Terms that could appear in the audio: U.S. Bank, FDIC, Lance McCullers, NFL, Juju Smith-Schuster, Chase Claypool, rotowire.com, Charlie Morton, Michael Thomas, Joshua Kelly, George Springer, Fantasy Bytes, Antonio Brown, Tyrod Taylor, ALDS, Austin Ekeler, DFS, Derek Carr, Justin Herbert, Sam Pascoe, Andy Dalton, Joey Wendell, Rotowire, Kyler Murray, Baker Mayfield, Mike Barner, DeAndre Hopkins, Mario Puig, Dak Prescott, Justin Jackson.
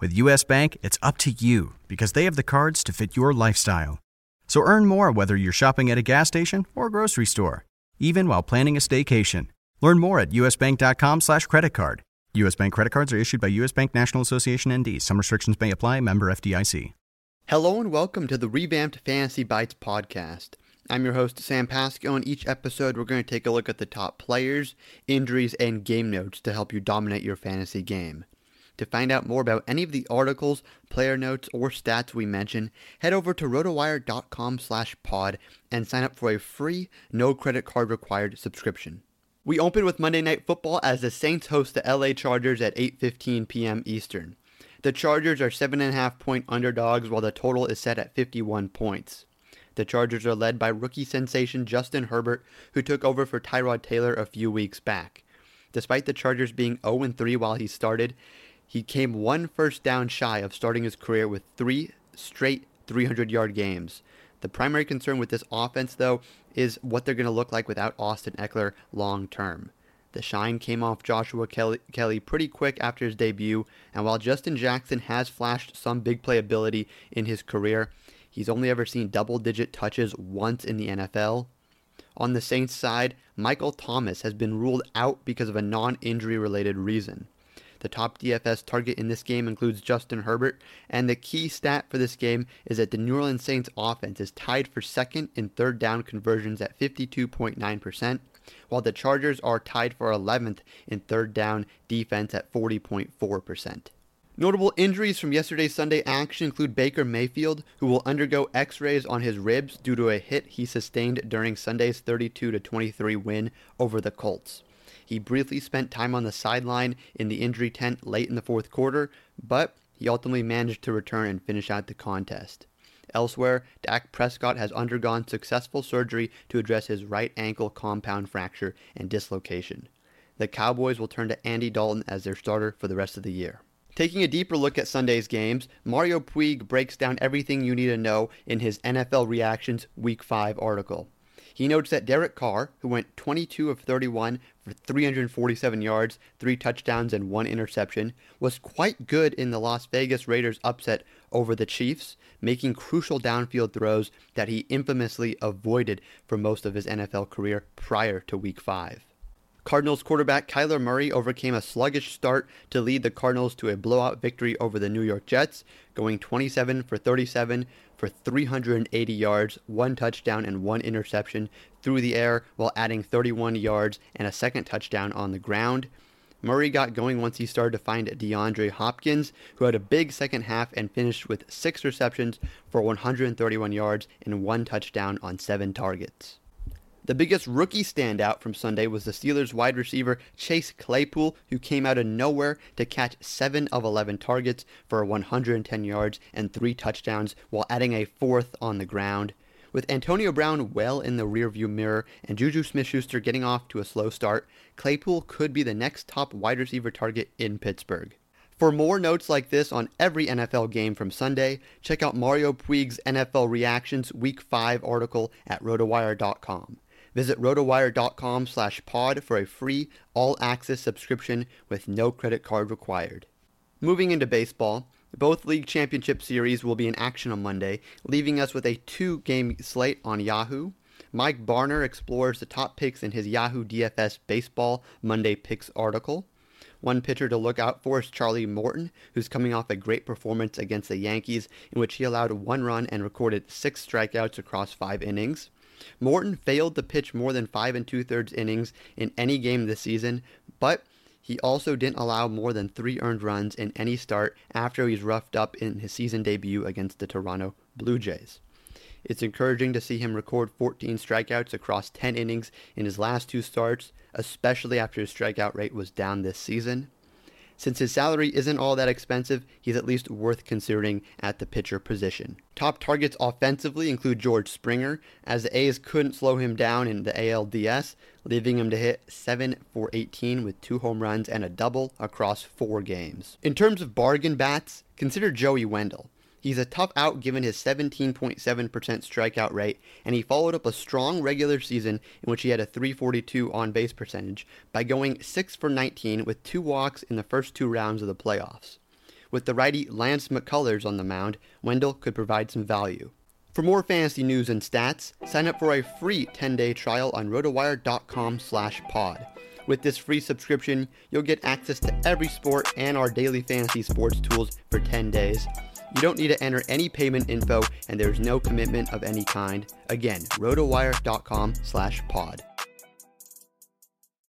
With U.S. Bank, it's up to you because they have the cards to fit your lifestyle. So earn more whether you're shopping at a gas station or a grocery store, even while planning a staycation. Learn more at usbank.com/creditcard. U.S. Bank credit cards are issued by U.S. Bank National Association N.D. Some restrictions may apply. Member FDIC. Hello and welcome to the revamped Fantasy Bytes podcast. I'm your host, Sam Pascoe, and each episode we're going to take a look at the top players, injuries, and game notes to help you dominate your fantasy game. To find out more about any of the articles, player notes, or stats we mention, head over to rotowire.com/pod and sign up for a free, no credit card required subscription. We open with Monday Night Football as the Saints host the LA Chargers at 8:15 p.m. Eastern. The Chargers are 7.5-point underdogs while the total is set at 51 points. The Chargers are led by rookie sensation Justin Herbert, who took over for Tyrod Taylor a few weeks back. Despite the Chargers being 0-3 while he started, he came one first down shy of starting his career with three straight 300-yard games. The primary concern with this offense, though, is what they're going to look like without Austin Ekeler long term. The shine came off Joshua Kelly pretty quick after his debut, and while Justin Jackson has flashed some big play ability in his career, he's only ever seen double-digit touches once in the NFL. On the Saints side, Michael Thomas has been ruled out because of a non-injury-related reason. The top DFS target in this game includes Justin Herbert, and the key stat for this game is that the New Orleans Saints offense is tied for second in third down conversions at 52.9%, while the Chargers are tied for 11th in third down defense at 40.4%. Notable injuries from yesterday's Sunday action include Baker Mayfield, who will undergo x-rays on his ribs due to a hit he sustained during Sunday's 32-23 win over the Colts. He briefly spent time on the sideline in the injury tent late in the fourth quarter, but he ultimately managed to return and finish out the contest. Elsewhere, Dak Prescott has undergone successful surgery to address his right ankle compound fracture and dislocation. The Cowboys will turn to Andy Dalton as their starter for the rest of the year. Taking a deeper look at Sunday's games, Mario Puig breaks down everything you need to know in his NFL Reactions Week 5 article. He notes that Derek Carr, who went 22 of 31 for 347 yards, 3 touchdowns, and 1 interception, was quite good in the Las Vegas Raiders upset over the Chiefs, making crucial downfield throws that he infamously avoided for most of his NFL career prior to Week 5. Cardinals quarterback Kyler Murray overcame a sluggish start to lead the Cardinals to a blowout victory over the New York Jets, going 27 for 37 for 380 yards, 1 touchdown, and 1 interception through the air while adding 31 yards and a second touchdown on the ground. Murray got going once he started to find DeAndre Hopkins, who had a big second half and finished with 6 receptions for 131 yards and 1 touchdown on 7 targets. The biggest rookie standout from Sunday was the Steelers wide receiver Chase Claypool, who came out of nowhere to catch 7 of 11 targets for 110 yards and 3 touchdowns while adding a 4th on the ground. With Antonio Brown well in the rearview mirror and Juju Smith-Schuster getting off to a slow start, Claypool could be the next top wide receiver target in Pittsburgh. For more notes like this on every NFL game from Sunday, check out Mario Puig's NFL Reactions Week 5 article at rotowire.com. Visit rotowire.com/pod for a free all-access subscription with no credit card required. Moving into baseball, both league championship series will be in action on Monday, leaving us with a 2-game slate on Yahoo. Mike Barner explores the top picks in his Yahoo DFS Baseball Monday Picks article. One pitcher to look out for is Charlie Morton, who's coming off a great performance against the Yankees, in which he allowed 1 run and recorded 6 strikeouts across 5 innings. Morton failed to pitch more than 5 2/3 innings in any game this season, but he also didn't allow more than 3 earned runs in any start after he's roughed up in his season debut against the Toronto Blue Jays. It's encouraging to see him record 14 strikeouts across 10 innings in his last 2 starts, especially after his strikeout rate was down this season. Since his salary isn't all that expensive, he's at least worth considering at the pitcher position. Top targets offensively include George Springer, as the A's couldn't slow him down in the ALDS, leaving him to hit 7/18 with 2 home runs and a double across 4 games. In terms of bargain bats, consider Joey Wendell. He's a tough out given his 17.7% strikeout rate, and he followed up a strong regular season in which he had a .342 on-base percentage by going 6 for 19 with 2 walks in the first 2 rounds of the playoffs. With the righty Lance McCullers on the mound, Wendell could provide some value. For more fantasy news and stats, sign up for a free 10-day trial on rotowire.com/pod. With this free subscription, you'll get access to every sport and our daily fantasy sports tools for 10 days. You don't need to enter any payment info, and there's no commitment of any kind. Again, rotowire.com/pod.